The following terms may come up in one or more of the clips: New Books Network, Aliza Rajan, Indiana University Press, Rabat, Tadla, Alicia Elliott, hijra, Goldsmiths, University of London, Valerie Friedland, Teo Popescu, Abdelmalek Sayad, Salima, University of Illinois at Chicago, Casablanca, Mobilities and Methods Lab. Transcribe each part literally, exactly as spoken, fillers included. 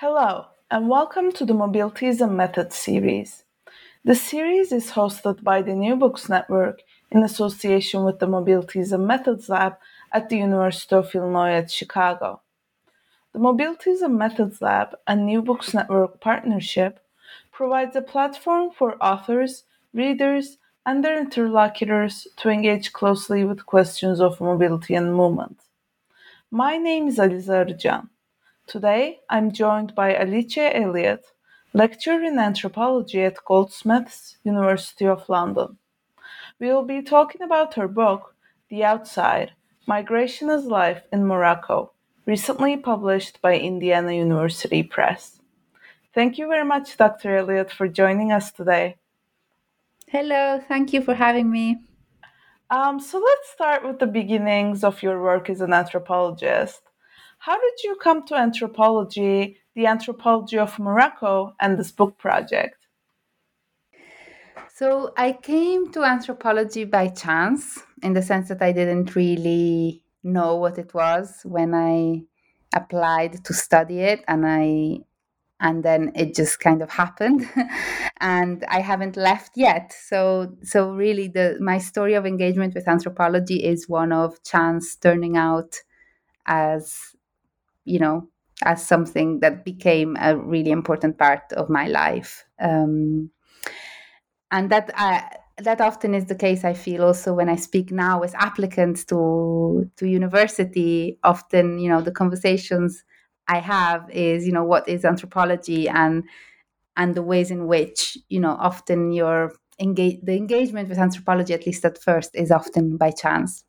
Hello, and welcome to the Mobilities and Methods series. The series is hosted by the New Books Network in association with the Mobilities and Methods Lab at the University of Illinois at Chicago. The Mobilities and Methods Lab and New Books Network partnership provides a platform for authors, readers, and their interlocutors to engage closely with questions of mobility and movement. My name is Aliza Rajan. Today, I'm joined by Alicia Elliott, lecturer in anthropology at Goldsmiths, University of London. We will be talking about her book, The Outside, Migration as Life in Morocco, recently published by Indiana University Press. Thank you very much, Doctor Elliott, for joining us today. Hello, thank you for having me. Um, so let's start with the beginnings of your work as an anthropologist. How did you come to anthropology, the anthropology of Morocco, and this book project? So I came to anthropology by chance, in the sense that I didn't really know what it was when I applied to study it, and I and then it just kind of happened, and I haven't left yet. So so really, the my story of engagement with anthropology is one of chance turning out as you know, as something that became a really important part of my life. Um, and that uh, that often is the case, I feel, also when I speak now with applicants to to university. Often, you know, the conversations I have is, you know, what is anthropology, and and the ways in which, you know, often your engage the engagement with anthropology, at least at first, is often by chance.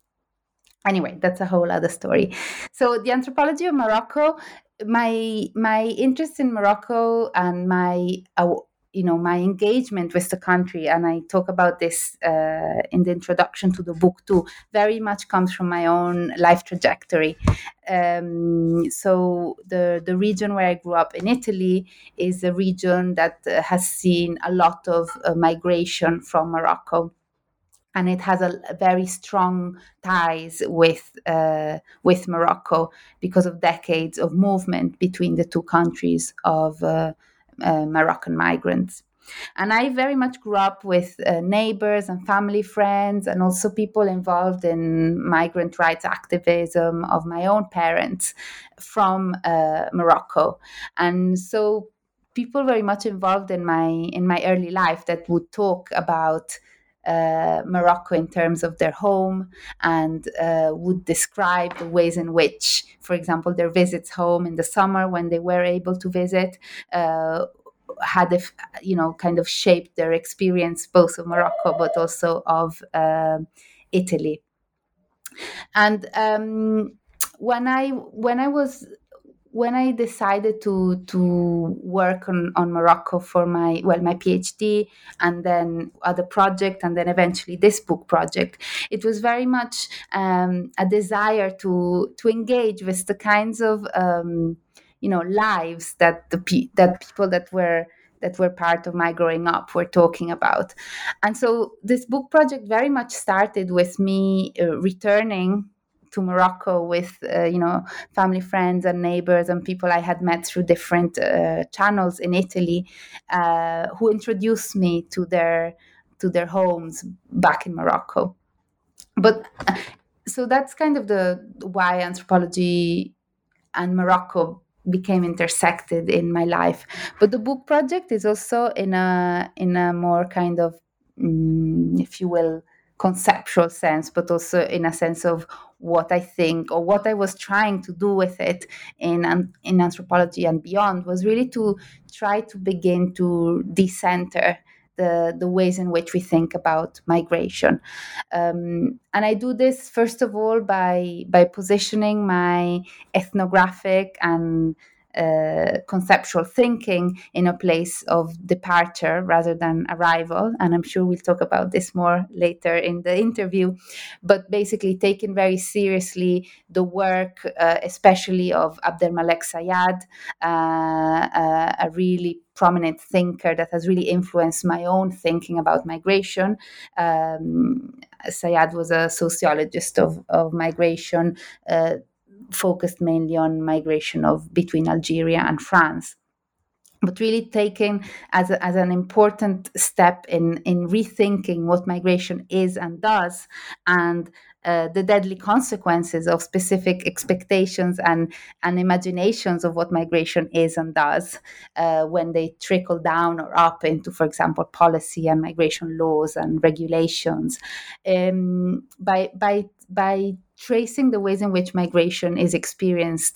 Anyway, that's a whole other story. So the anthropology of Morocco, my my interest in Morocco and my uh, you know my engagement with the country, and I talk about this uh, in the introduction to the book too, very much comes from my own life trajectory. Um, so the the region where I grew up in Italy is a region that uh, has seen a lot of uh, migration from Morocco. And it has a, a very strong ties with uh, with Morocco because of decades of movement between the two countries of uh, uh, Moroccan migrants. And I very much grew up with uh, neighbors and family friends, and also people involved in migrant rights activism of my own parents from uh, Morocco. And so people very much involved in my in my early life that would talk about Uh, Morocco in terms of their home, and uh, would describe the ways in which, for example, their visits home in the summer when they were able to visit uh, had, a, you know, kind of shaped their experience both of Morocco but also of uh, Italy. And um, when I when I was when I decided to to work on, on Morocco for my, well, my PhD, and then other project, and then eventually this book project, it was very much um, a desire to to engage with the kinds of um, you know lives that the pe- that people that were that were part of my growing up were talking about. And so this book project very much started with me uh, returning to Morocco with, uh, you know, family, friends and neighbors and people I had met through different uh, channels in Italy, uh, who introduced me to their to their homes back in Morocco. But so that's kind of the why anthropology and Morocco became intersected in my life. But the book project is also in a in a more kind of, mm, if you will, conceptual sense, but also in a sense of what I think, or what I was trying to do with it in in anthropology and beyond, was really to try to begin to decenter the, the ways in which we think about migration. Um, and I do this, first of all, by, by positioning my ethnographic and Uh, conceptual thinking in a place of departure rather than arrival. And I'm sure we'll talk about this more later in the interview, but basically taking very seriously the work, uh, especially of Abdelmalek Sayad, uh, uh, a really prominent thinker that has really influenced my own thinking about migration. Um, Sayad was a sociologist of, of migration, uh, focused mainly on migration of between Algeria and France, but really taken as a, as an important step in, in rethinking what migration is and does, and uh, the deadly consequences of specific expectations and, and imaginations of what migration is and does uh, when they trickle down or up into, for example, policy and migration laws and regulations. Um, by by by. Tracing the ways in which migration is experienced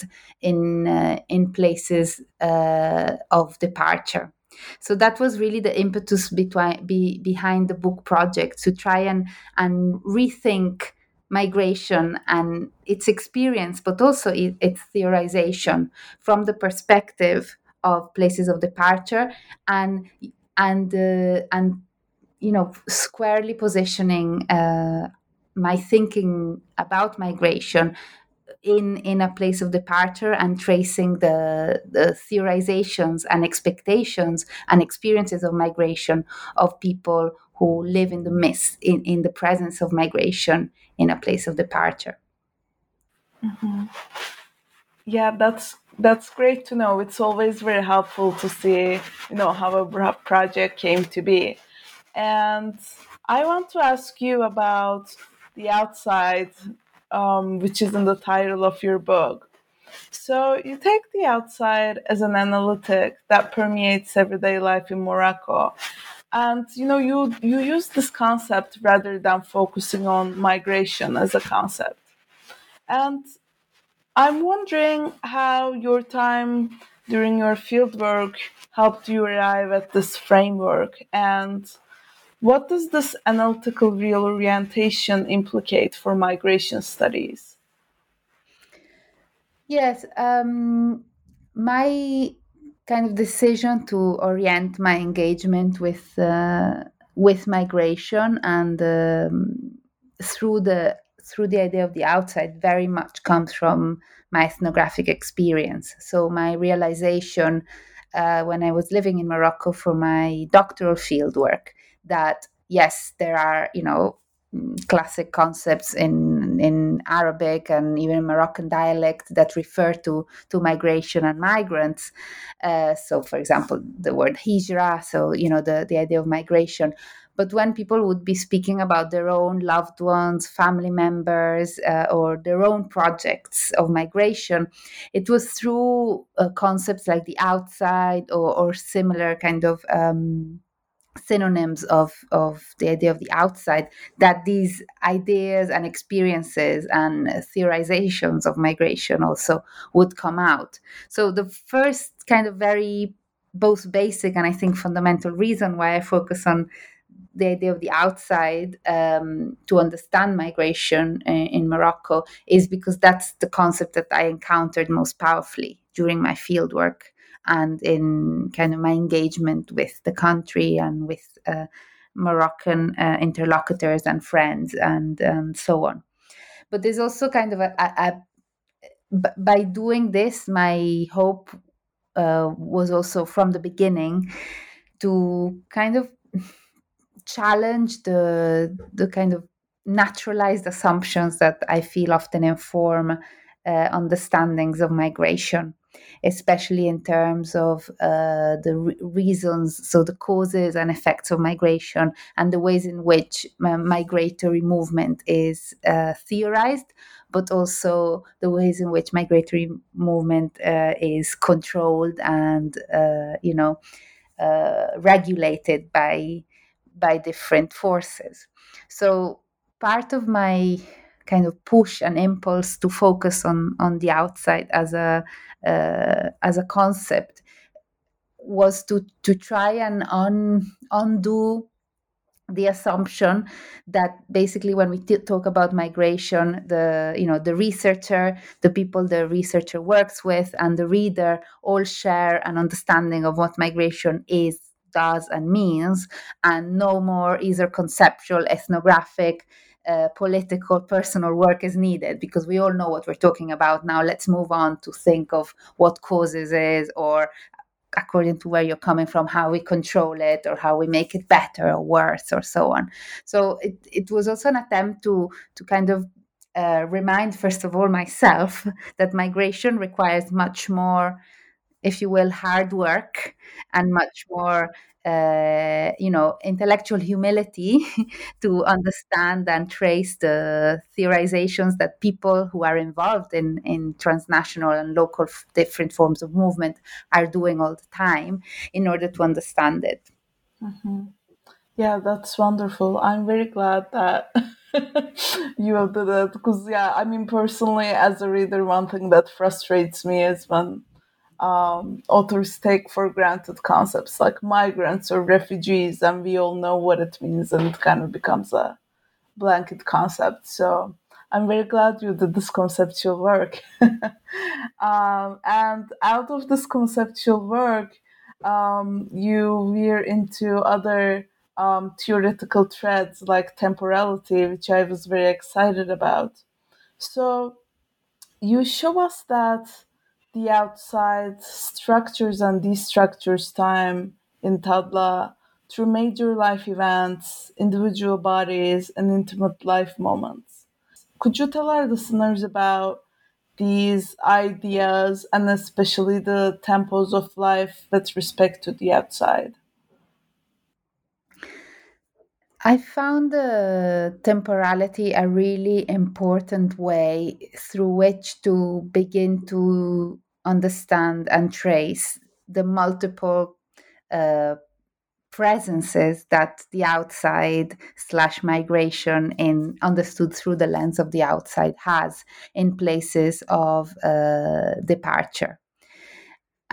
in uh, in places uh, of departure. So that was really the impetus betwi- be, behind the book project, to try and, and rethink migration and its experience, but also it, its theorization from the perspective of places of departure, and and uh, and you know squarely positioning Uh, my thinking about migration in, in a place of departure, and tracing the, the theorizations and expectations and experiences of migration of people who live in the midst, in, in the presence of migration in a place of departure. Mm-hmm. Yeah, that's that's great to know. It's always very helpful to see, you know, how a project came to be. And I want to ask you about The Outside, um, which is in the title of your book. So you take the outside as an analytic that permeates everyday life in Morocco. And, you know, you, you use this concept rather than focusing on migration as a concept. And I'm wondering how your time during your fieldwork helped you arrive at this framework, and what does this analytical reorientation implicate for migration studies? Yes, um, my kind of decision to orient my engagement with uh, with migration and um, through the through the idea of the outside very much comes from my ethnographic experience. So my realization uh, when I was living in Morocco for my doctoral fieldwork, that yes, there are, you know, classic concepts in in Arabic and even Moroccan dialect that refer to, to migration and migrants. Uh, so, for example, the word hijra, so, you know, the, the idea of migration. But when people would be speaking about their own loved ones, family members, uh, or their own projects of migration, it was through uh, concepts like the outside or, or similar kind of Um, synonyms of, of the idea of the outside, that these ideas and experiences and theorizations of migration also would come out. So the first kind of very both basic and I think fundamental reason why I focus on the idea of the outside um, to understand migration in, in Morocco is because that's the concept that I encountered most powerfully during my fieldwork and in kind of my engagement with the country and with uh, Moroccan uh, interlocutors and friends and, and so on. But there's also kind of a, a, a by doing this, my hope uh, was also from the beginning to kind of challenge the the kind of naturalized assumptions that I feel often inform uh, understandings of migration, especially in terms of uh, the re- reasons, so the causes and effects of migration and the ways in which uh, migratory movement is uh, theorized, but also the ways in which migratory movement uh, is controlled and, uh, you know, uh, regulated by, by different forces. So part of my kind of push and impulse to focus on, on the outside as a uh, as a concept was to to try and un, undo the assumption that basically when we t- talk about migration, the you know the researcher, the people the researcher works with, and the reader all share an understanding of what migration is, does, and means, and no more either conceptual, ethnographic, Uh, political, personal work is needed because we all know what we're talking about. Now let's move on to think of what causes is, or according to where you're coming from, how we control it or how we make it better or worse or so on. So it, it was also an attempt to to kind of uh, remind, first of all, myself that migration requires much more, if you will, hard work and much more Uh, you know, intellectual humility to understand and trace the theorizations that people who are involved in, in transnational and local f- different forms of movement are doing all the time in order to understand it. Mm-hmm. Yeah, that's wonderful. I'm very glad that you have done it because, yeah, I mean, personally, as a reader, one thing that frustrates me is when Um, authors take for granted concepts like migrants or refugees, and we all know what it means, and it kind of becomes a blanket concept. So I'm very glad you did this conceptual work. um, and out of this conceptual work, um, you veer into other um, theoretical threads like temporality, which I was very excited about. So you show us that the outside structures and destructures time in Tadla through major life events, individual bodies, and intimate life moments. Could you tell our listeners about these ideas and especially the tempos of life with respect to the outside? I found uh, temporality a really important way through which to begin to understand and trace the multiple uh, presences that the outside slash migration, in understood through the lens of the outside, has in places of uh, departure,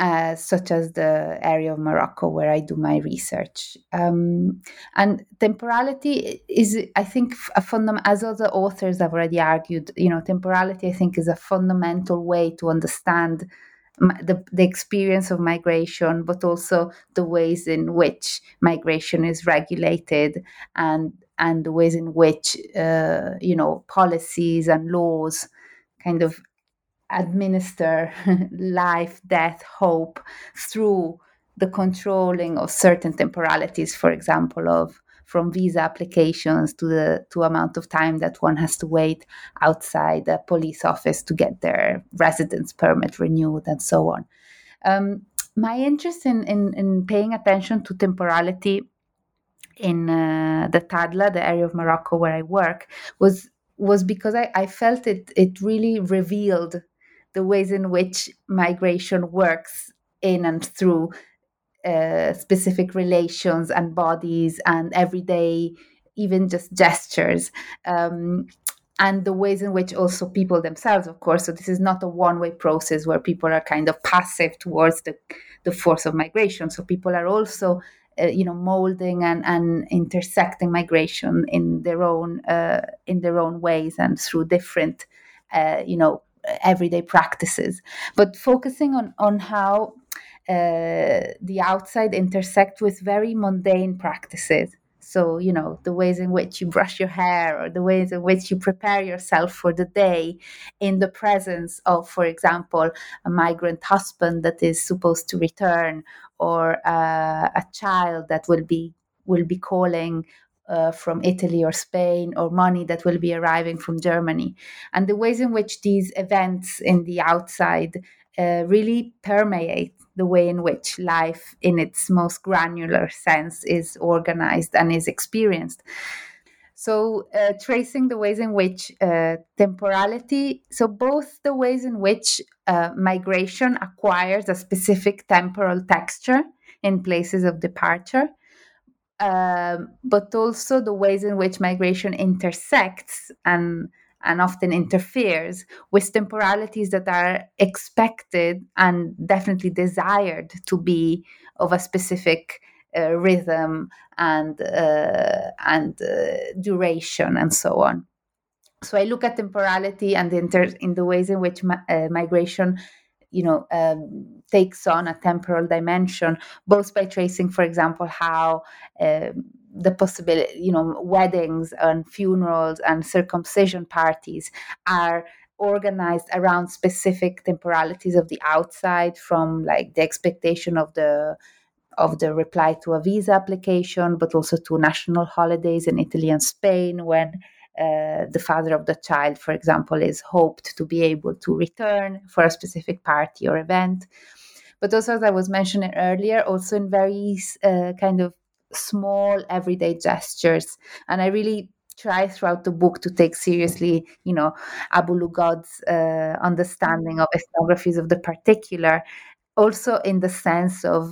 uh, such as the area of Morocco where I do my research. Um, and temporality is, I think, a fundamental, as other authors have already argued, you know, temporality, I think, is a fundamental way to understand The, the experience of migration, but also the ways in which migration is regulated, and and the ways in which uh, you know policies and laws kind of administer life, death, hope through the controlling of certain temporalities. For example, of from visa applications to the to amount of time that one has to wait outside a police office to get their residence permit renewed, and so on. Um, my interest in, in, in paying attention to temporality in uh, the Tadla, the area of Morocco where I work, was was because I, I felt it it really revealed the ways in which migration works in and through Uh, specific relations and bodies and everyday, even just gestures, um, and the ways in which also people themselves, of course. So this is not a one-way process where people are kind of passive towards the the force of migration. So people are also, uh, you know, molding and, and intersecting migration in their own uh, in their own ways and through different, uh, you know, everyday practices. But focusing on on how Uh, the outside intersect with very mundane practices. So, you know, the ways in which you brush your hair, or the ways in which you prepare yourself for the day in the presence of, for example, a migrant husband that is supposed to return, or uh, a child that will be will be calling uh, from Italy or Spain, or money that will be arriving from Germany. And the ways in which these events in the outside uh, really permeate the way in which life in its most granular sense is organized and is experienced. So uh, tracing the ways in which uh, temporality, so both the ways in which uh, migration acquires a specific temporal texture in places of departure, uh, but also the ways in which migration intersects and and often interferes with temporalities that are expected and definitely desired to be of a specific uh, rhythm and uh, and uh, duration and so on. So I look at temporality and the inter- in the ways in which ma- uh, migration, you know, um, takes on a temporal dimension, both by tracing, for example, how uh, the possibility, you know, weddings and funerals and circumcision parties are organized around specific temporalities of the outside, from like the expectation of the of the reply to a visa application, but also to national holidays in Italy and Spain, when Uh, the father of the child, for example, is hoped to be able to return for a specific party or event. But also, as I was mentioning earlier, also in very uh, kind of small everyday gestures. And I really try throughout the book to take seriously, you know, Abu Lugod's uh, understanding of ethnographies of the particular, also in the sense of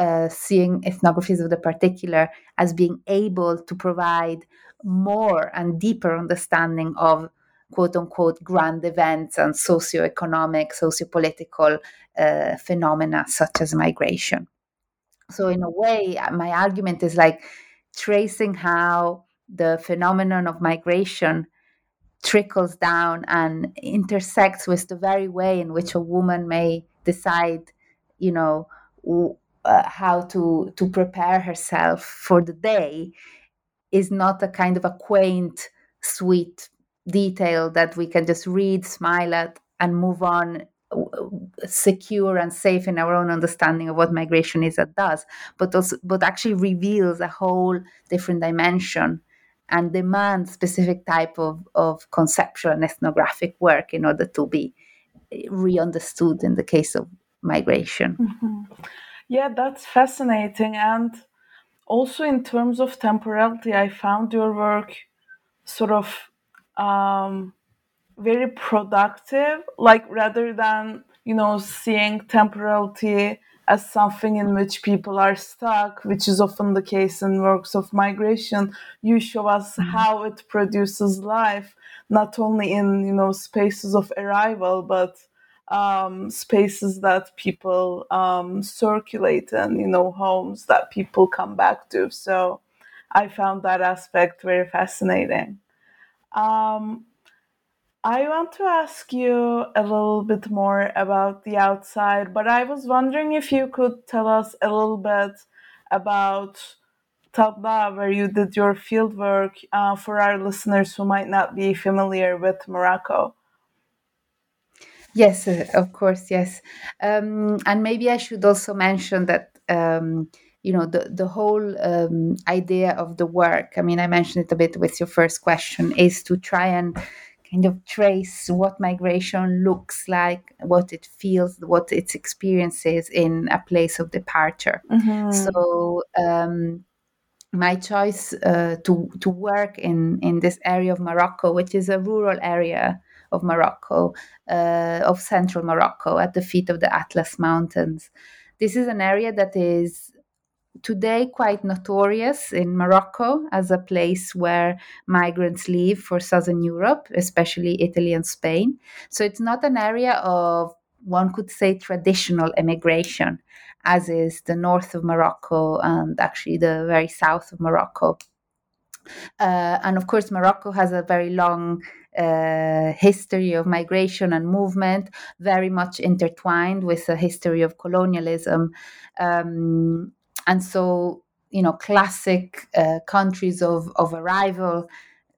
Uh, seeing ethnographies of the particular as being able to provide more and deeper understanding of quote-unquote grand events and socio-economic, socio-political uh, phenomena such as migration. So in a way, my argument is like tracing how the phenomenon of migration trickles down and intersects with the very way in which a woman may decide, you know, w- Uh, how to, to prepare herself for the day is not a kind of a quaint, sweet detail that we can just read, smile at, and move on, w- secure and safe in our own understanding of what migration is and does, but also, but actually reveals a whole different dimension and demands specific type of, of conceptual and ethnographic work in order to be re-understood in the case of migration. Mm-hmm. Yeah, that's fascinating. And also in terms of temporality, I found your work sort of um, very productive, like rather than, you know, seeing temporality as something in which people are stuck, which is often the case in works of migration, you show us mm-hmm. how it produces life, not only in, you know, spaces of arrival, but Um, spaces that people um, circulate and, you know, homes that people come back to. So I found that aspect very fascinating. Um, I want to ask you a little bit more about the outside, but I was wondering if you could tell us a little bit about Tadla, where you did your fieldwork, uh, for our listeners who might not be familiar with Morocco. Yes, of course, yes. Um, and maybe I should also mention that, um, you know, the, the whole um, idea of the work, I mean, I mentioned it a bit with your first question, is to try and kind of trace what migration looks like, what it feels, what its experience is in a place of departure. Mm-hmm. So um, my choice uh, to, to work in, in this area of Morocco, which is a rural area of Morocco, uh, of central Morocco, at the feet of the Atlas Mountains. This is an area that is today quite notorious in Morocco as a place where migrants leave for Southern Europe, especially Italy and Spain. So it's not an area of, one could say, traditional emigration, as is the north of Morocco and actually the very south of Morocco. Uh, and of course, Morocco has a very long uh, history of migration and movement, very much intertwined with a history of colonialism. Um, and so, you know, classic uh, countries of, of arrival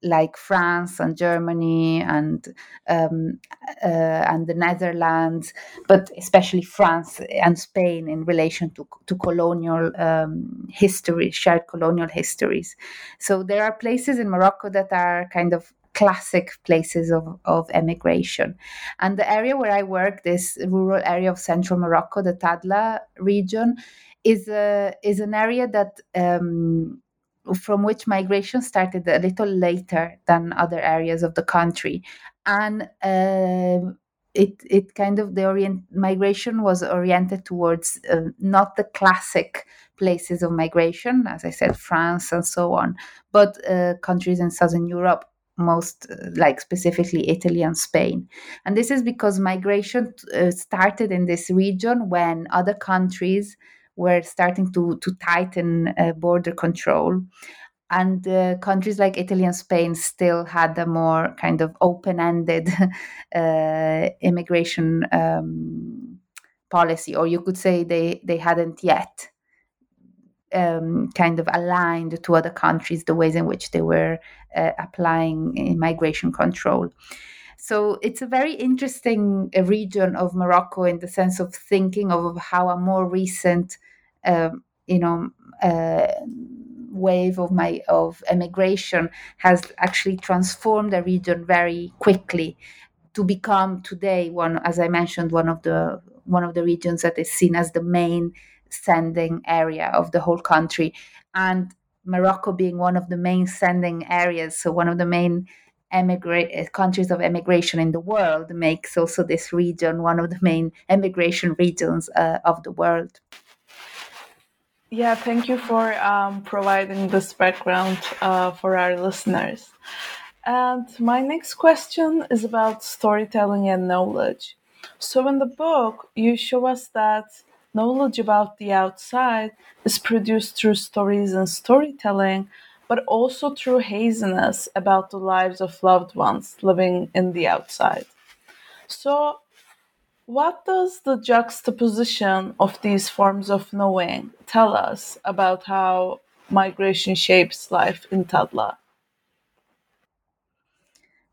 like France and Germany and um, uh, and the Netherlands, but especially France and Spain in relation to to colonial um, history, shared colonial histories. So there are places in Morocco that are kind of classic places of, of emigration. And the area where I work, this rural area of central Morocco, the Tadla region, is a, is an area that um, from which migration started a little later than other areas of the country, and uh, it it kind of the orient migration was oriented towards uh, not the classic places of migration, as I said, France and so on, but uh, countries in Southern Europe, most like specifically Italy and Spain. And this is because migration uh, started in this region when other countries were starting to, to tighten uh, border control. And uh, countries like Italy and Spain still had a more kind of open-ended uh, immigration um, policy, or you could say they, they hadn't yet um, kind of aligned to other countries the ways in which they were uh, applying migration control. So it's a very interesting region of Morocco in the sense of thinking of how a more recent, uh, you know, uh, wave of my of emigration has actually transformed the region very quickly to become today one, as I mentioned, one of the one of the regions that is seen as the main sending area of the whole country, and Morocco being one of the main sending areas, so one of the main emigra- countries of emigration in the world, makes also this region one of the main emigration regions uh, of the world. Yeah, thank you for um, providing this background uh, for our listeners. And my next question is about storytelling and knowledge. So in the book, you show us that knowledge about the outside is produced through stories and storytelling, but also through haziness about the lives of loved ones living in the outside. So what does the juxtaposition of these forms of knowing tell us about how migration shapes life in Tadla?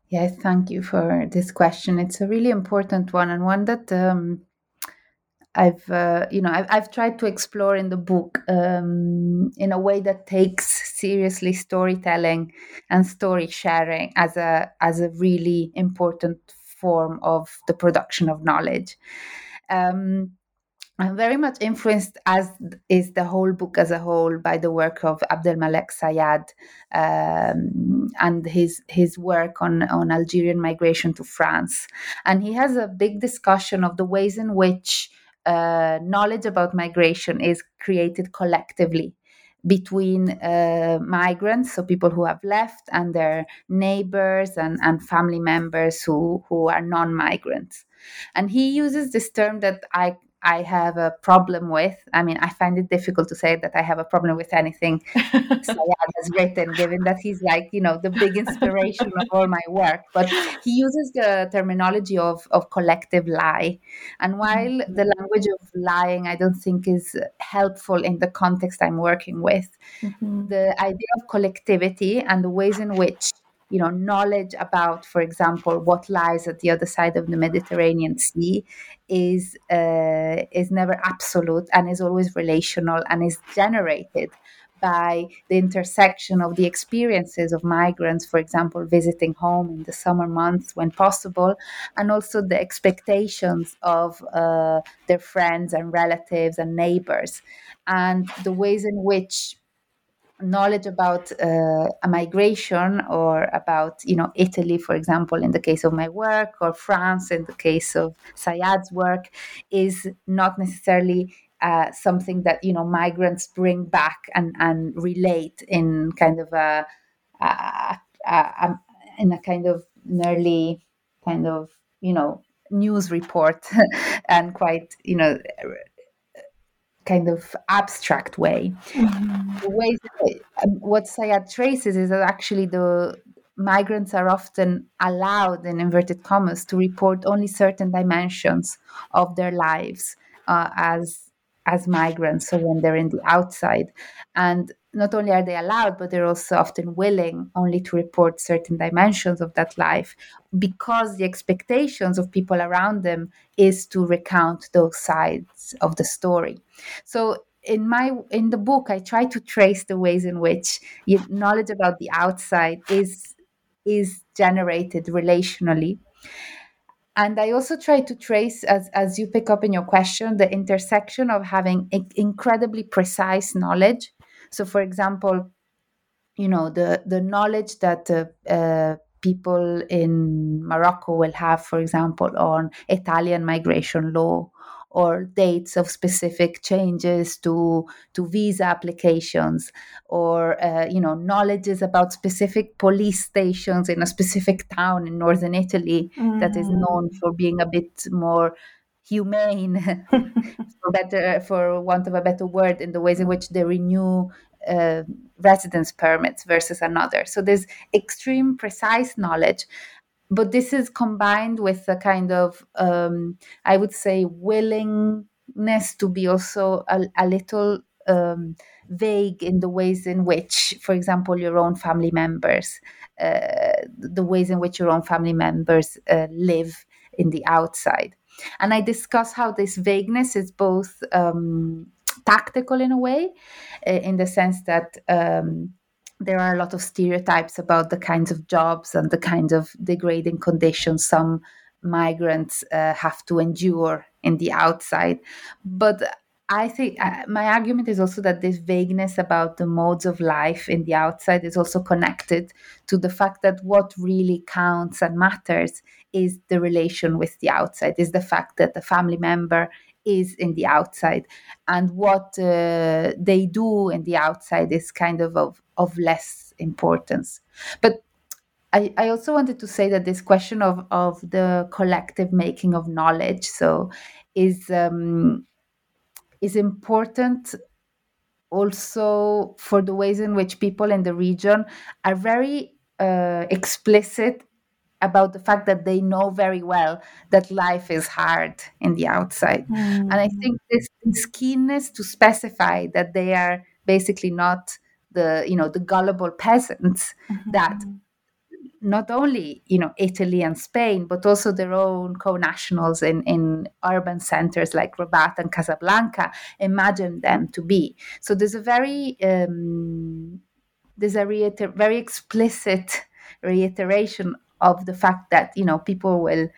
Yes, thank you for this question. It's a really important one, and one that um, I've, uh, you know, I've, I've tried to explore in the book um, in a way that takes seriously storytelling and story sharing as a as a really important form of the production of knowledge. Um, I'm very much influenced, as is the whole book as a whole, by the work of Abdelmalek Sayad um, and his his work on, on Algerian migration to France. And he has a big discussion of the ways in which uh, knowledge about migration is created collectively between uh, migrants, so people who have left, and their neighbors and, and family members who, who are non-migrants. And he uses this term that I I have a problem with. I mean, I find it difficult to say that I have a problem with anything Sayad has written, given that he's like, you know, the big inspiration of all my work. But he uses the terminology of, of collective lie. And while the language of lying, I don't think is helpful in the context I'm working with, mm-hmm. the idea of collectivity and the ways in which, you know, knowledge about, for example, what lies at the other side of the Mediterranean Sea is uh, is never absolute and is always relational and is generated by the intersection of the experiences of migrants, for example, visiting home in the summer months when possible, and also the expectations of uh, their friends and relatives and neighbors, and the ways in which knowledge about uh, a migration, or about, you know, Italy, for example, in the case of my work, or France in the case of Sayad's work, is not necessarily uh, something that, you know, migrants bring back and, and relate in kind of a, a, a, a in a kind of nearly kind of, you know, news report and quite, you know, kind of abstract way. Mm-hmm. The ways what Sayad traces is that actually the migrants are often allowed, in inverted commas, to report only certain dimensions of their lives uh, as as migrants, so when they're in the outside. And not only are they allowed, but they're also often willing only to report certain dimensions of that life, because the expectations of people around them is to recount those sides of the story. So in my in the book, I try to trace the ways in which knowledge about the outside is is generated relationally. And I also try to trace, as, as you pick up in your question, the intersection of having incredibly precise knowledge. So, for example, you know, the, the knowledge that uh, uh, people in Morocco will have, for example, on Italian migration law, or dates of specific changes to to visa applications, or uh, you know, knowledges about specific police stations in a specific town in northern Italy mm. that is known for being a bit more humane, for better, for want of a better word, in the ways in which they renew uh, residence permits versus another. So there's extreme precise knowledge, but this is combined with a kind of, um, I would say, willingness to be also a, a little um, vague in the ways in which, for example, your own family members, uh, the ways in which your own family members uh, live in the outside. And I discuss how this vagueness is both um, tactical in a way, in the sense that um, there are a lot of stereotypes about the kinds of jobs and the kinds of degrading conditions some migrants uh, have to endure in the outside. But I think uh, my argument is also that this vagueness about the modes of life in the outside is also connected to the fact that what really counts and matters is the relation with the outside, is the fact that the family member is in the outside, and what uh, they do in the outside is kind of of, of less importance. But I, I also wanted to say that this question of, of the collective making of knowledge so is um, is important also for the ways in which people in the region are very uh, explicit about the fact that they know very well that life is hard in the outside. Mm. And I think this, this keenness to specify that they are basically not the, you know, the gullible peasants mm-hmm. that not only, you know, Italy and Spain, but also their own co-nationals in, in urban centers like Rabat and Casablanca imagine them to be. So there's a very, um, there's a reiter- very explicit reiteration of the fact that, you know, people will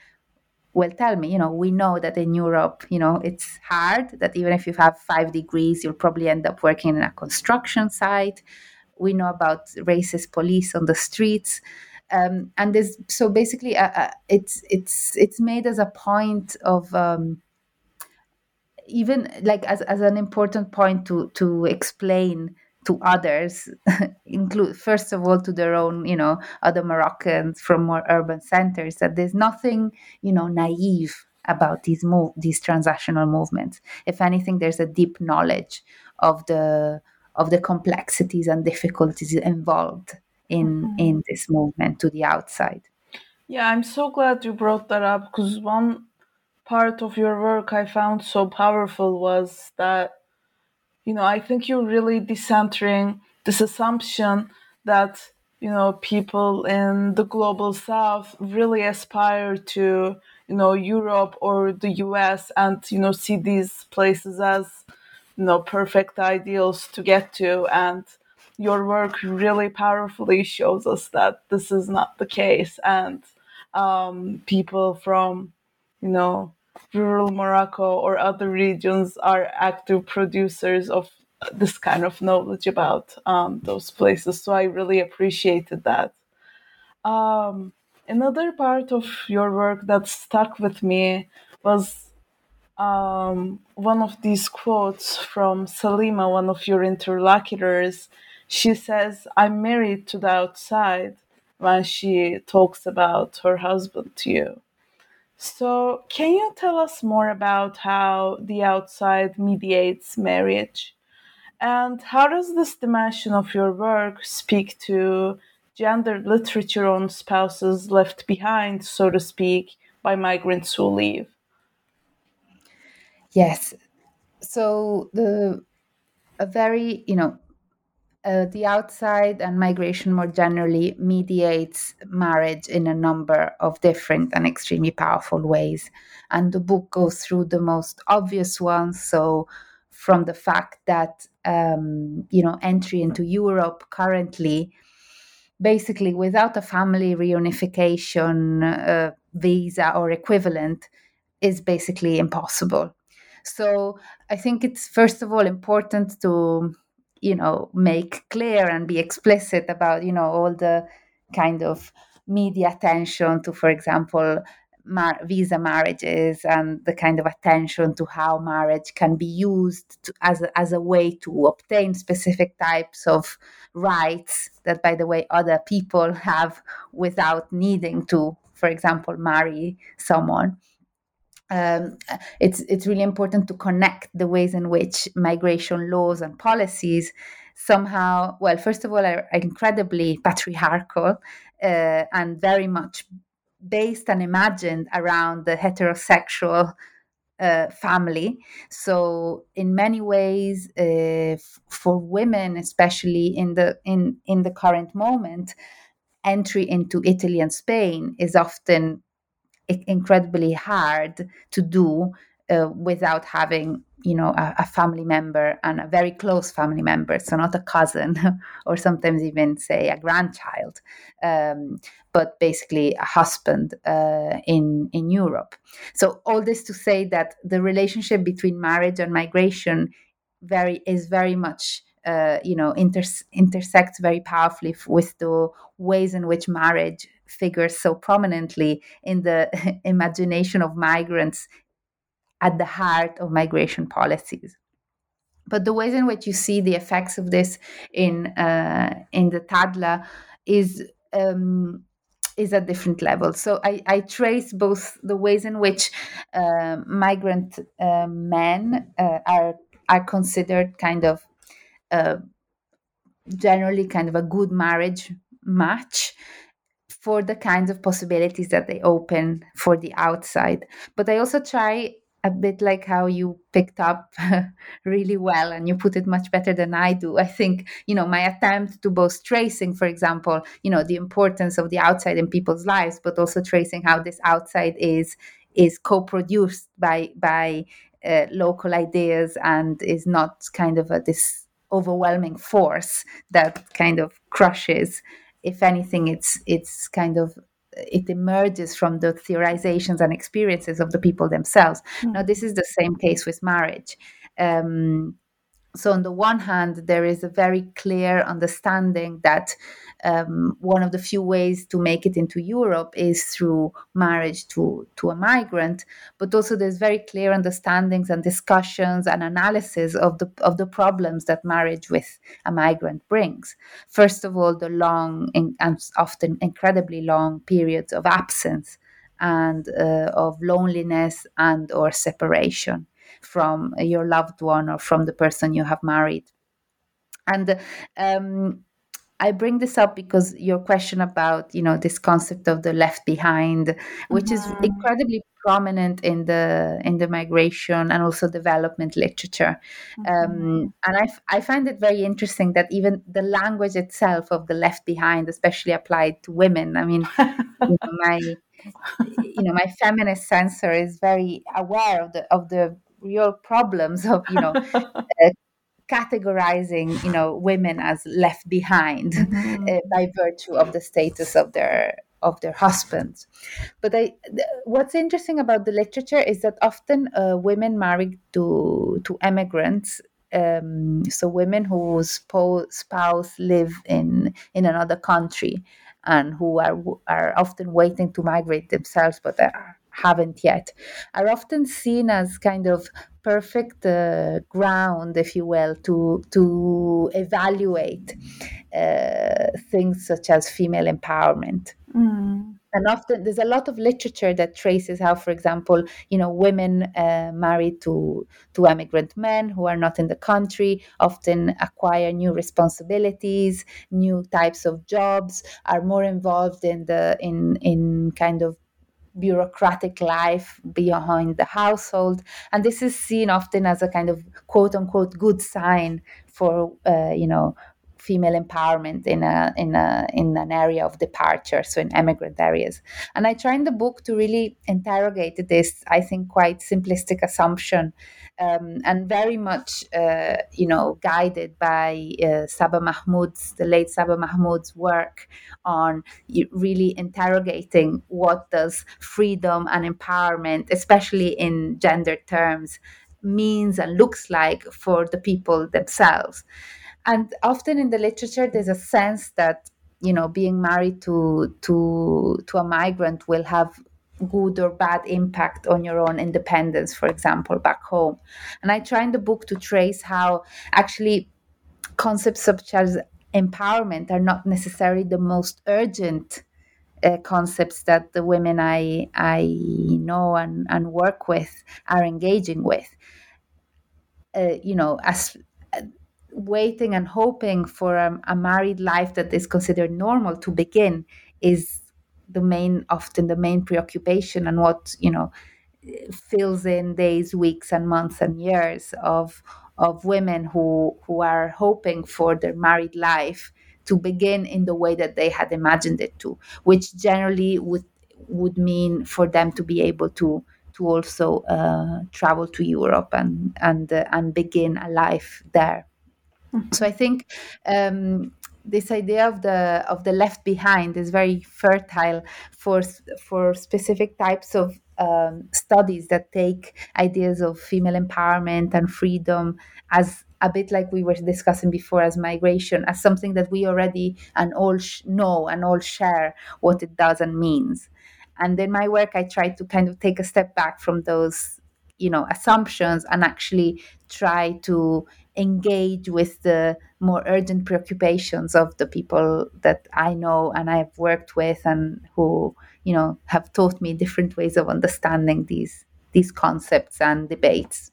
will tell me, you know, we know that in Europe, you know, it's hard, that even if you have five degrees, you'll probably end up working in a construction site. We know about racist police on the streets. Um, and there's, so basically uh, uh, it's it's it's made as a point of um, even like as, as an important point to to explain to others, include first of all to their own, you know, other Moroccans from more urban centers, that there's nothing, you know, naive about these move these transactional movements. If anything, there's a deep knowledge of the of the complexities and difficulties involved in in this movement to the outside. Yeah, I'm so glad you brought that up, because one part of your work I found so powerful was that, you know, I think you're really decentering this assumption that, you know, people in the global South really aspire to, you know, Europe or the U S and, you know, see these places as, you know, perfect ideals to get to. And your work really powerfully shows us that this is not the case. And um, people from, you know, rural Morocco or other regions are active producers of this kind of knowledge about um, those places. So I really appreciated that. Um, another part of your work that stuck with me was um, one of these quotes from Salima, one of your interlocutors. She says, "I'm married to the outside," when she talks about her husband to you. So can you tell us more about how the outside mediates marriage? And how does this dimension of your work speak to gendered literature on spouses left behind, so to speak, by migrants who leave? Yes. So the a very, you know, Uh, the outside and migration more generally mediates marriage in a number of different and extremely powerful ways. And the book goes through the most obvious ones. So from the fact that, um, you know, entry into Europe currently, basically without a family reunification uh, visa or equivalent, is basically impossible. So I think it's first of all important to, you know, make clear and be explicit about, you know, all the kind of media attention to, for example, mar- visa marriages and the kind of attention to how marriage can be used to, as, a, as a way to obtain specific types of rights that, by the way, other people have without needing to, for example, marry someone. Um, it's it's really important to connect the ways in which migration laws and policies somehow, well, first of all, are incredibly patriarchal uh, and very much based and imagined around the heterosexual uh, family. So, in many ways, uh, f- for women, especially in the in in the current moment, entry into Italy and Spain is often incredibly hard to do uh, without having, you know, a, a family member, and a very close family member, so not a cousin or sometimes even, say, a grandchild, um, but basically a husband uh, in in Europe. So all this to say that the relationship between marriage and migration very is very much, uh, you know, inter- intersects very powerfully with the ways in which marriage figures so prominently in the imagination of migrants at the heart of migration policies. But the ways in which you see the effects of this in uh, in the Tadla is um, is at different levels. So I, I trace both the ways in which uh, migrant uh, men uh, are are considered kind of uh, generally kind of a good marriage match, for the kinds of possibilities that they open for the outside. But I also try, a bit like how you picked up really well, and you put it much better than I do, I think, you know, my attempt to both tracing, for example, you know, the importance of the outside in people's lives, but also tracing how this outside is is co-produced by by uh, local ideas and is not kind of a, this overwhelming force that kind of crushes. If anything, it's it's kind of it emerges from the theorizations and experiences of the people themselves. Mm. Now, this is the same case with marriage. Um, so, on the one hand, there is a very clear understanding that um, one of the few ways to make it into Europe is through marriage to to a migrant. But also, there's very clear understandings and discussions and analysis of the of the problems that marriage with a migrant brings. First of all, the long and often incredibly long periods of absence and uh, of loneliness and or separation from your loved one or from the person you have married. And um, I bring this up because your question about, you know, this concept of the left behind, which mm-hmm. is incredibly prominent in the in the migration and also development literature. Mm-hmm. Um, and I, f- I find it very interesting that even the language itself of the left behind, especially applied to women, I mean, you know, my you know my feminist censor is very aware of the of the real problems of, you know, uh, categorizing, you know, women as left behind mm-hmm. uh, by virtue of the status of their of their husbands. But I, th- what's interesting about the literature is that often uh, women married to to immigrants, um, so women whose po- spouse live in in another country and who are are often waiting to migrate themselves, but are haven't yet, are often seen as kind of perfect uh, ground, if you will, to to evaluate uh, things such as female empowerment. Mm. And often there's a lot of literature that traces how, for example, you know, women uh, married to to immigrant men who are not in the country often acquire new responsibilities, new types of jobs, are more involved in the in in kind of bureaucratic life behind the household, and this is seen often as a kind of quote-unquote good sign for uh, you know, female empowerment in a in a in an area of departure, so in immigrant areas. And I try in the book to really interrogate this, I think, quite simplistic assumption, um, and very much uh, you know, guided by uh, Saba Mahmoud's, the late Saba Mahmoud's work on really interrogating what does freedom and empowerment, especially in gender terms, means and looks like for the people themselves. And often in the literature, there's a sense that, you know, being married to to to a migrant will have good or bad impact on your own independence, for example, back home. And I try in the book to trace how actually concepts such as empowerment are not necessarily the most urgent Uh, concepts that the women I I know and, and work with are engaging with. Uh, you know, as uh, waiting and hoping for a, a married life that is considered normal to begin is the main, often the main preoccupation, and what, you know, fills in days, weeks, and months and years of of women who who are hoping for their married life to begin in the way that they had imagined it to, which generally would would mean for them to be able to to also uh, travel to Europe and and uh, and begin a life there. Mm-hmm. So I think um, this idea of the of the left behind is very fertile for for specific types of um, studies that take ideas of female empowerment and freedom as a bit like we were discussing before, as migration, as something that we already and all sh- know and all share what it does and means. And in my work, I try to kind of take a step back from those, you know, assumptions and actually try to engage with the more urgent preoccupations of the people that I know and I have worked with and who, you know, have taught me different ways of understanding these these concepts and debates.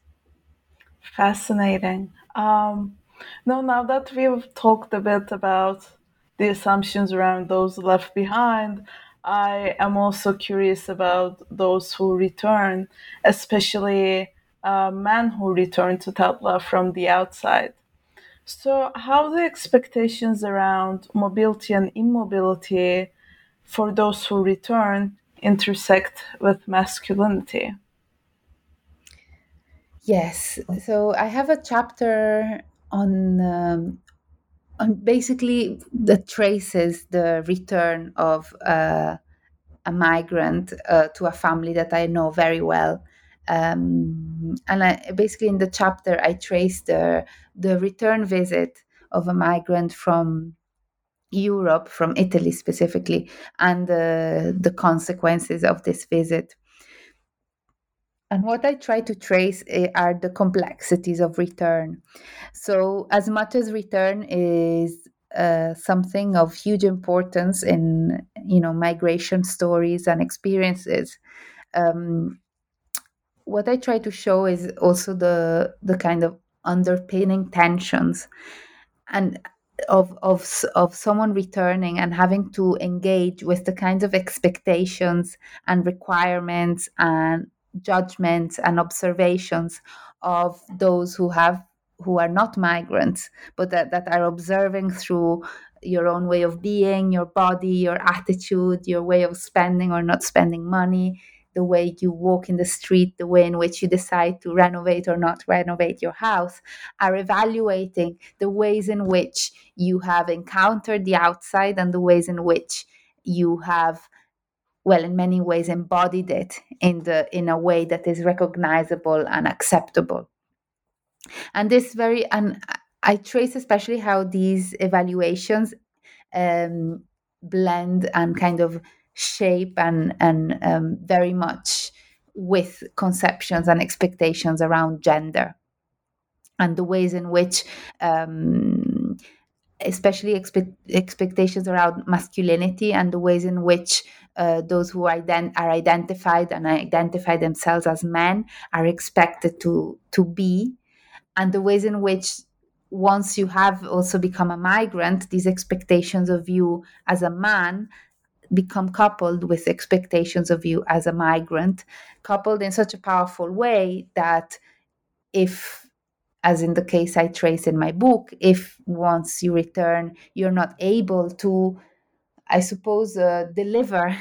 Fascinating. Um, no, now that we've talked a bit about the assumptions around those left behind, I am also curious about those who return, especially uh, men who return to Tadla from the outside. So how the expectations around mobility and immobility for those who return intersect with masculinity? Yes, so I have a chapter on um, on basically that traces the return of uh, a migrant uh, to a family that I know very well, um, and I, basically in the chapter I trace the the return visit of a migrant from Europe, from Italy specifically, and uh, the consequences of this visit. And what I try to trace are the complexities of return. So as much as return is uh, something of huge importance in, you know, migration stories and experiences, um, what I try to show is also the the kind of underpinning tensions and of of of someone returning and having to engage with the kinds of expectations and requirements and judgments and observations of those who have who are not migrants, but that, that are observing through your own way of being, your body, your attitude, your way of spending or not spending money, the way you walk in the street, the way in which you decide to renovate or not renovate your house, are evaluating the ways in which you have encountered the outside and the ways in which you have, well, in many ways embodied it in the in a way that is recognizable and acceptable. And this very and I trace especially how these evaluations um, blend and kind of shape and and um, very much with conceptions and expectations around gender, and the ways in which, um, especially expect, expectations around masculinity and the ways in which Uh, those who ident- are identified and identify themselves as men are expected to to be, and the ways in which once you have also become a migrant, these expectations of you as a man become coupled with expectations of you as a migrant, coupled in such a powerful way that if, as in the case I trace in my book, if once you return, you're not able to, I suppose, uh, deliver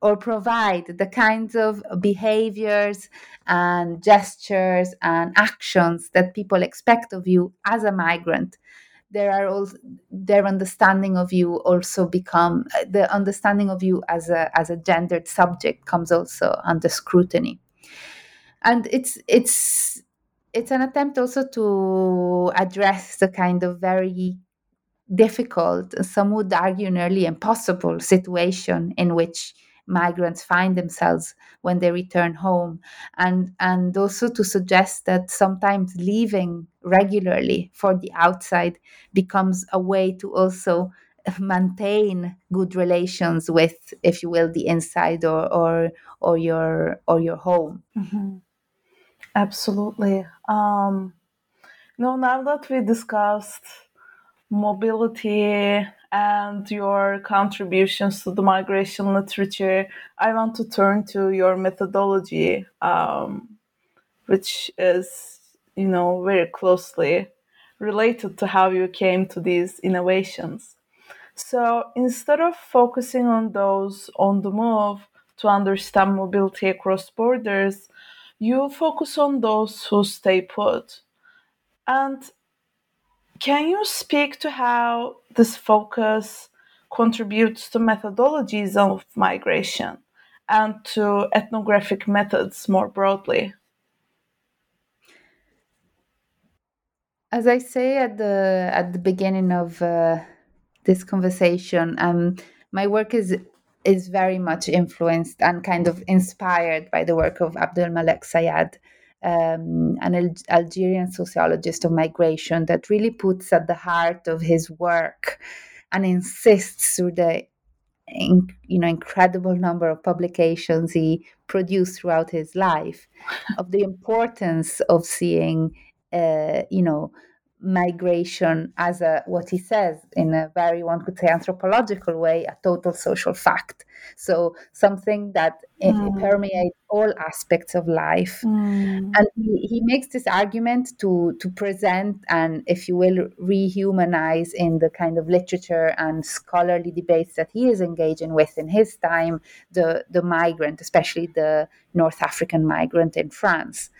or provide the kinds of behaviors and gestures and actions that people expect of you as a migrant. There are all their understanding of you also become the understanding of you as a as a gendered subject comes also under scrutiny, and it's it's it's an attempt also to address the kind of very difficult, some would argue nearly impossible situation in which migrants find themselves when they return home, and and also to suggest that sometimes leaving regularly for the outside becomes a way to also maintain good relations with, if you will, the inside or or or your or your home. Mm-hmm. Absolutely. Um, no, now that we discussed mobility and your contributions to the migration literature, I want to turn to your methodology, um, which is, you know, very closely related to how you came to these innovations. So instead of focusing on those on the move to understand mobility across borders, you focus on those who stay put. And can you speak to how this focus contributes to methodologies of migration and to ethnographic methods more broadly? As I say at the at the beginning of uh, this conversation, um, my work is is very much influenced and kind of inspired by the work of Abdelmalek Sayad, Um, an Al- Algerian sociologist of migration, that really puts at the heart of his work and insists through the in, you know, incredible number of publications he produced throughout his life of the importance of seeing, uh, you know, migration as a, what he says in a very, one could say, anthropological way, a total social fact. So something that mm. permeates all aspects of life. Mm. And he, he makes this argument to to present and, if you will, rehumanize in the kind of literature and scholarly debates that he is engaging with in his time, the the migrant, especially the North African migrant in France.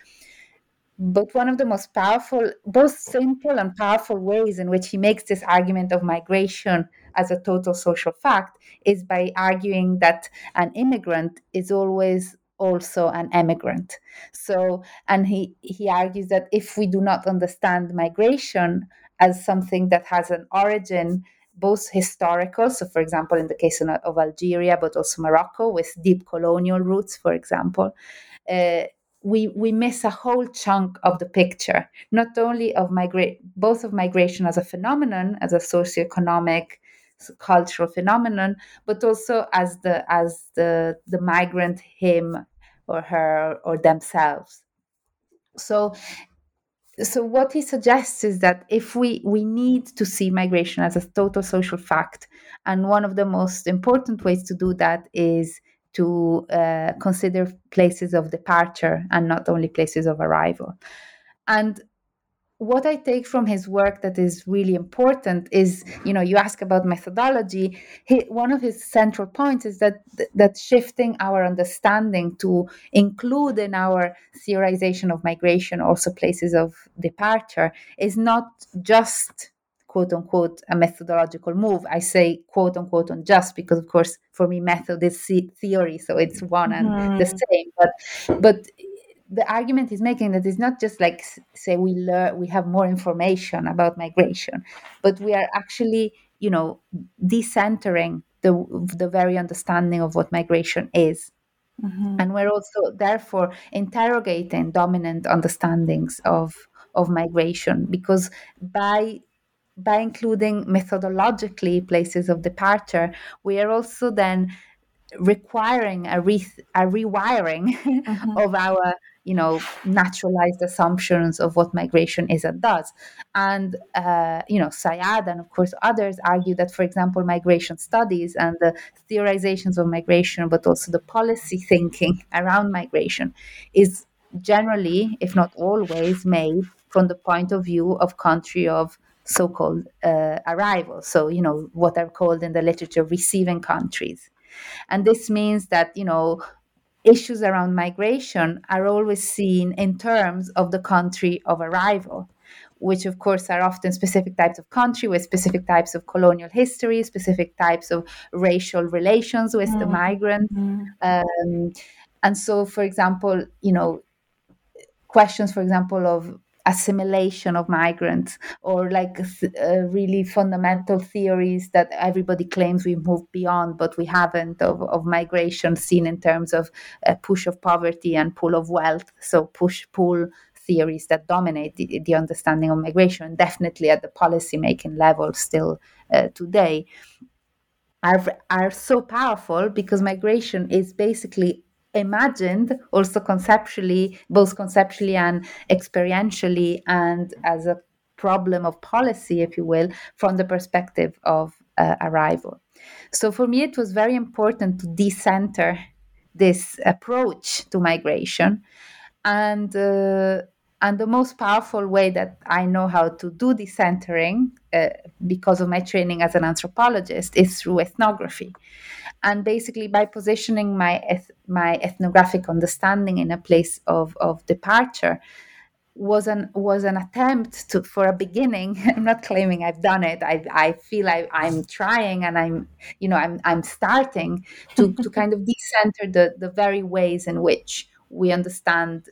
But one of the most powerful, both simple and powerful ways in which he makes this argument of migration as a total social fact is by arguing that an immigrant is always also an emigrant. So, and he, he argues that if we do not understand migration as something that has an origin, both historical, so for example, in the case of Algeria, but also Morocco, with deep colonial roots, for example, uh, we we miss a whole chunk of the picture, not only of migra- both of migration as a phenomenon, as a socioeconomic, cultural phenomenon, but also as the as the the migrant, him or her or themselves. So, so what he suggests is that if we we need to see migration as a total social fact, and one of the most important ways to do that is to uh, consider places of departure and not only places of arrival. And what I take from his work that is really important is, you know, you ask about methodology. He, one of his central points is that that shifting our understanding to include in our theorization of migration also places of departure is not just, quote unquote, a methodological move. I say quote unquote unjust because, of course, for me, method is theory, so it's one and mm. the same. But, but the argument he's making that it's not just like, say, we learn, we have more information about migration, but we are actually, you know, decentering the the very understanding of what migration is. Mm-hmm. And we're also therefore interrogating dominant understandings of of migration, because by By including methodologically places of departure, we are also then requiring a, re- a rewiring mm-hmm. of our, you know, naturalized assumptions of what migration is and does. And, uh, you know, Sayad and, of course, others argue that, for example, migration studies and the theorizations of migration, but also the policy thinking around migration is generally, if not always, made from the point of view of country of so-called uh, arrival. So, you know, what are called in the literature receiving countries. And this means that, you know, issues around migration are always seen in terms of the country of arrival, which, of course, are often specific types of country with specific types of colonial history, specific types of racial relations with mm-hmm. the migrant. Mm-hmm. Um, and so, for example, you know, questions, for example, of assimilation of migrants, or like uh, really fundamental theories that everybody claims we've moved beyond, but we haven't, of, of migration seen in terms of a push of poverty and pull of wealth. So push-pull theories that dominate the, the understanding of migration, definitely at the policy-making level still uh, today, are are so powerful because migration is basically imagined also conceptually, both conceptually and experientially, and as a problem of policy, if you will, from the perspective of uh, arrival. So for me, it was very important to decenter this approach to migration. And uh, and the most powerful way that I know how to do decentering, uh, because of my training as an anthropologist, is through ethnography. And basically by positioning my eth- my ethnographic understanding in a place of, of departure was an was an attempt to, for a beginning. I'm not claiming I've done it. I I feel I, I'm trying and I'm you know I'm I'm starting to, to kind of decenter the, the very ways in which we understand,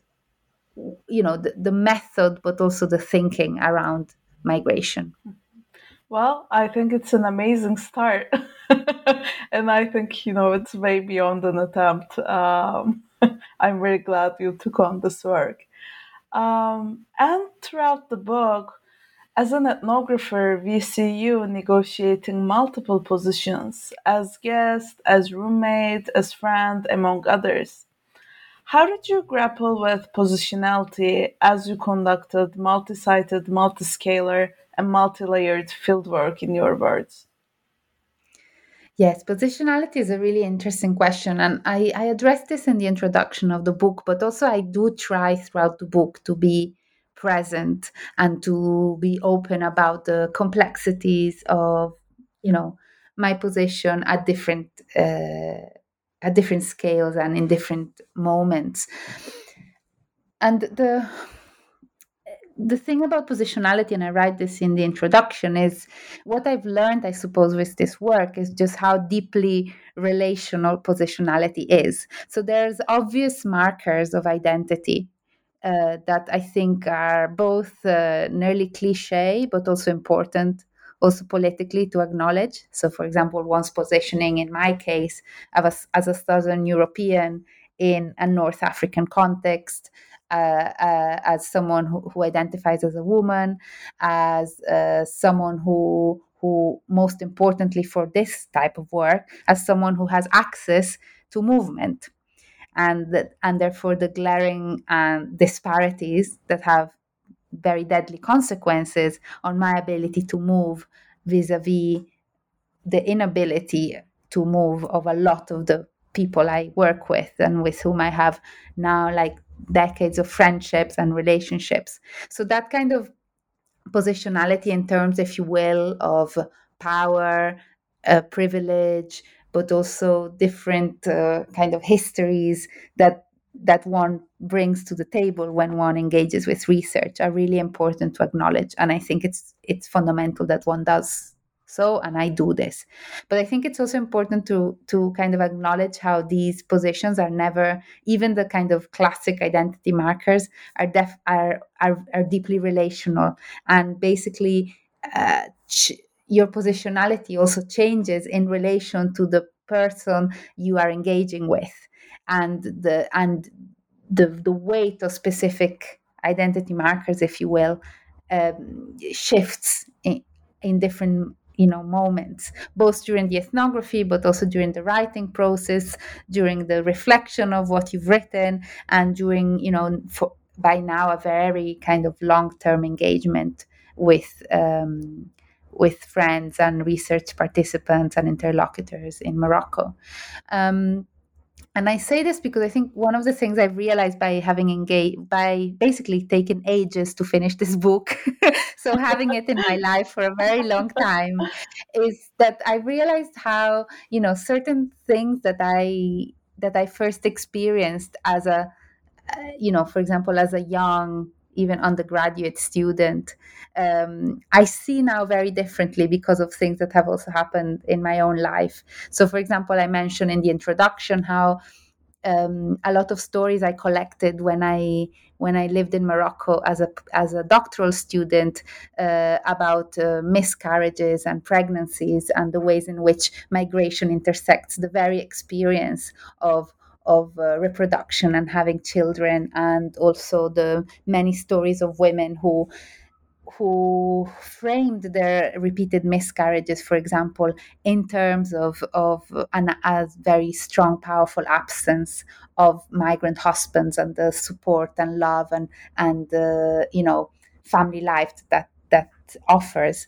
you know, the, the method, but also the thinking around migration. Well, I think it's an amazing start. And I think, you know, it's way beyond an attempt. Um, I'm really glad you took on this work. Um, and throughout the book, as an ethnographer, we see you negotiating multiple positions as guest, as roommate, as friend, among others. How did you grapple with positionality as you conducted multi-sited, multiscalar, and multi-layered fieldwork, in your words? Yes, positionality is a really interesting question. And I, I addressed this in the introduction of the book, but also I do try throughout the book to be present and to be open about the complexities of, you know, my position at different uh at different scales and in different moments. And the the thing about positionality, and I write this in the introduction, is what I've learned, I suppose, with this work is just how deeply relational positionality is. So there's obvious markers of identity uh, that I think are both uh, nearly cliche, but also important, also politically, to acknowledge. So, for example, one's positioning, in my case, as, as a Southern European in a North African context, uh, uh, as someone who, who identifies as a woman, as uh, someone who, who, most importantly for this type of work, as someone who has access to movement, and that, and therefore the glaring uh, disparities that have very deadly consequences on my ability to move vis-a-vis the inability to move of a lot of the people I work with and with whom I have now like decades of friendships and relationships. So that kind of positionality in terms, if you will, of power, uh, privilege, but also different uh, kind of histories that that one brings to the table when one engages with research are really important to acknowledge. And I think it's it's fundamental that one does so, and I do this. But I think it's also important to to kind of acknowledge how these positions are never, even the kind of classic identity markers are def, are, are are deeply relational. And basically uh, ch- your positionality also changes in relation to the person you are engaging with. And the and the the weight of specific identity markers, if you will, um, shifts in, in different you know moments, both during the ethnography, but also during the writing process, during the reflection of what you've written, and during you know for, by now a very kind of long-term engagement with um, with friends and research participants and interlocutors in Morocco. Um, And I say this because I think one of the things I've realized by having engaged, by basically taking ages to finish this book, so having it in my life for a very long time, is that I realized how, you know, certain things that I, that I first experienced as a, uh, you know, for example, as a young, even undergraduate student, um, I see now very differently because of things that have also happened in my own life. So, for example, I mentioned in the introduction how um, a lot of stories I collected when I when I lived in Morocco as a as a doctoral student uh, about uh, miscarriages and pregnancies and the ways in which migration intersects the very experience of of uh, reproduction and having children, and also the many stories of women who who framed their repeated miscarriages, for example, in terms of, of an, a very strong, powerful absence of migrant husbands and the support and love and, and uh, you know, family life that that offers.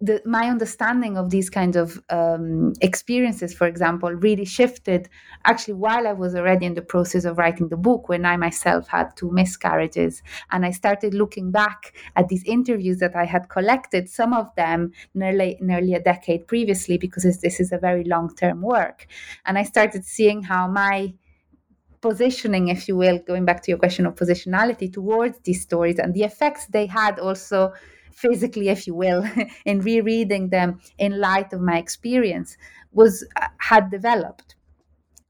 The, my understanding of these kinds of um, experiences, for example, really shifted actually while I was already in the process of writing the book, when I myself had two miscarriages. And I started looking back at these interviews that I had collected, some of them nearly, nearly a decade previously, because this is a very long-term work. And I started seeing how my positioning, if you will, going back to your question of positionality towards these stories and the effects they had also physically, if you will, in rereading them in light of my experience, was had developed.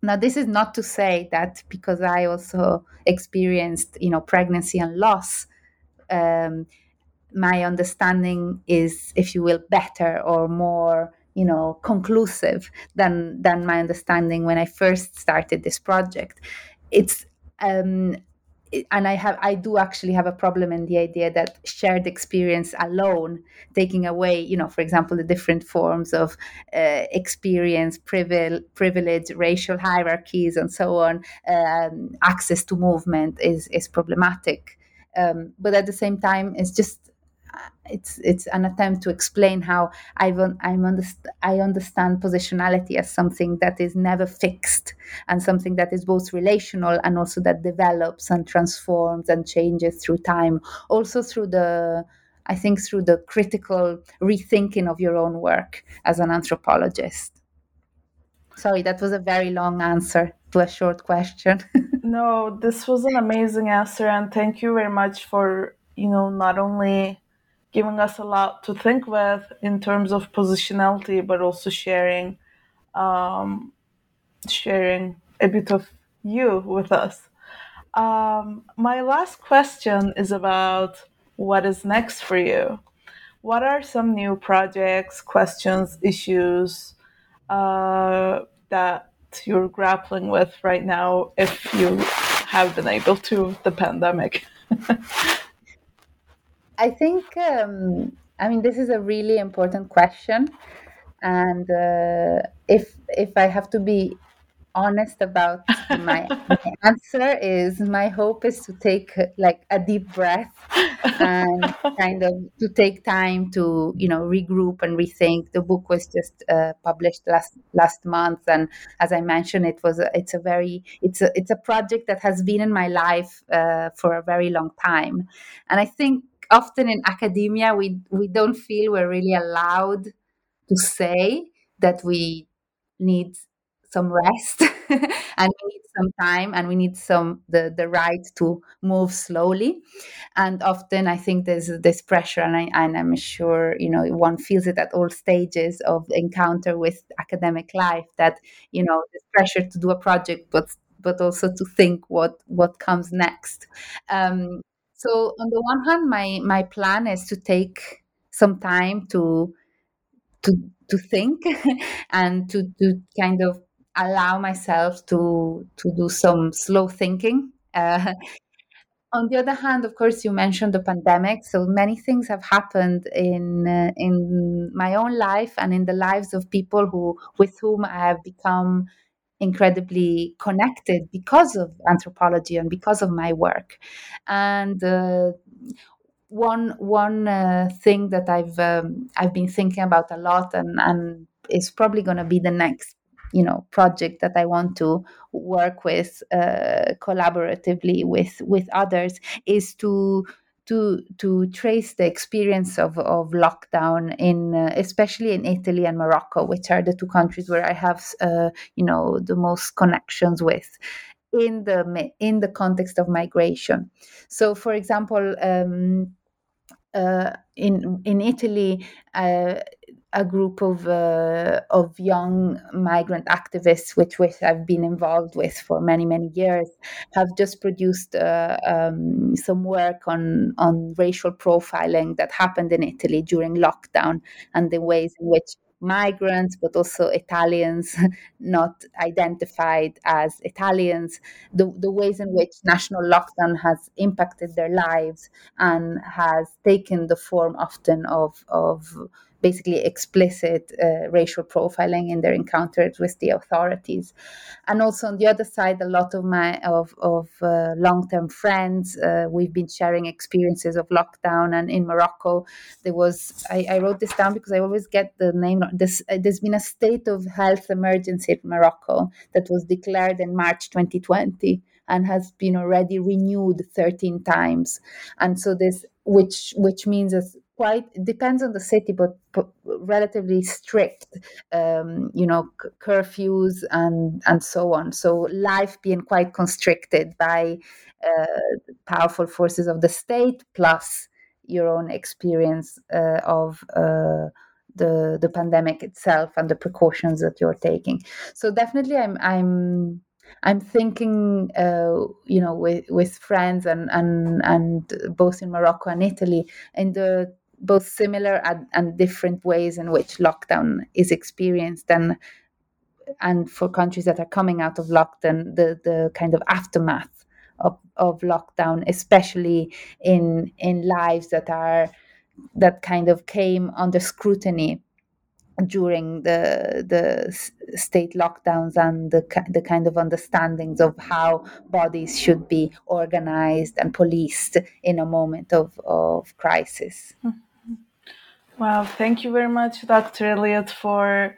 Now, this is not to say that because I also experienced, you know, pregnancy and loss, um, my understanding is, if you will, better or more, you know, conclusive than than my understanding when I first started this project. It's um, And I have, I do actually have a problem in the idea that shared experience alone, taking away, you know, for example, the different forms of uh, experience, privil- privilege, racial hierarchies, and so on, um, access to movement is is problematic. Um, but at the same time, it's just it's it's an attempt to explain how I've un- I'm underst- I understand positionality as something that is never fixed, and something that is both relational and also that develops and transforms and changes through time, also through the I think through the critical rethinking of your own work as an anthropologist. Sorry, that was a very long answer to a short question. No, this was an amazing answer, and thank you very much for, you know, not only giving us a lot to think with in terms of positionality, but also sharing um, sharing a bit of you with us. Um, my last question is about what is next for you. What are some new projects, questions, issues uh, that you're grappling with right now, if you have been able to, with the pandemic? I think, um, I mean, this is a really important question. And uh, if if I have to be honest about my, my answer, is my hope is to take like a deep breath and kind of to take time to, you know, regroup and rethink. The book was just uh, published last last month, and as I mentioned, it was a, it's a very it's a, it's a project that has been in my life uh, for a very long time. And I think often in academia we we don't feel we're really allowed to say that we need some rest and we need some time and we need some the, the right to move slowly. And often I think there's this pressure, and, I, and I'm sure, you know, one feels it at all stages of encounter with academic life, that, you know, this pressure to do a project, but but also to think what, what comes next. Um, so on the one hand, my, my plan is to take some time to to to think and to, to kind of allow myself to to do some slow thinking. Uh, on the other hand, of course, you mentioned the pandemic, so many things have happened in uh, in my own life and in the lives of people who with whom I have become incredibly connected because of anthropology and because of my work. And uh, one one uh, thing that I've um, I've been thinking about a lot, and and is probably going to be the next, you know, project that I want to work with uh, collaboratively with, with others, is to to to trace the experience of, of lockdown in uh, especially in Italy and Morocco, which are the two countries where I have uh, you know the most connections with, in the in the context of migration. So, for example. Um, uh, in in Italy, uh, a group of uh, of young migrant activists, which which I've been involved with for many many years, have just produced uh, um, some work on on racial profiling that happened in Italy during lockdown and the ways in which migrants, but also Italians not identified as Italians, the, the ways in which national lockdown has impacted their lives and has taken the form often of, of basically explicit uh, racial profiling in their encounters with the authorities. And also on the other side, a lot of my of, of uh, long-term friends, uh, we've been sharing experiences of lockdown. And in Morocco, there was, I, I wrote this down because I always get the name, this, uh, there's been a state of health emergency in Morocco that was declared in March twenty twenty and has been already renewed thirteen times. And so this, which which means as quite depends on the city, but p- relatively strict, um, you know, c- curfews and, and so on. So life being quite constricted by uh, powerful forces of the state, plus your own experience uh, of uh, the the pandemic itself and the precautions that you're taking. So definitely, I'm I'm. I'm thinking, uh, you know, with, with friends and, and and both in Morocco and Italy, in the both similar and, and different ways in which lockdown is experienced, and and for countries that are coming out of lockdown, the, the kind of aftermath of, of lockdown, especially in in lives that are that kind of came under scrutiny during the the state lockdowns and the the kind of understandings of how bodies should be organized and policed in a moment of, of crisis. Wow, thank you very much, Doctor Elliott, for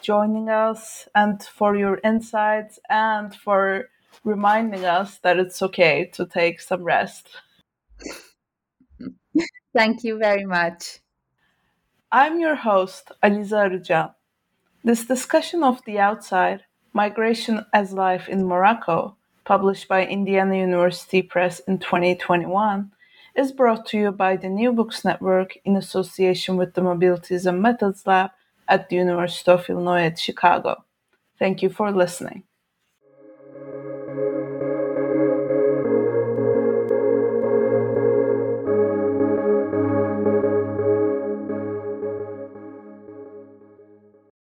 joining us and for your insights and for reminding us that it's okay to take some rest. Thank you very much. I'm your host, Aliza Rajan. This discussion of The Outside, Migration as Life in Morocco, published by Indiana University Press in twenty twenty-one, is brought to you by the New Books Network in association with the Mobilities and Methods Lab at the University of Illinois at Chicago. Thank you for listening.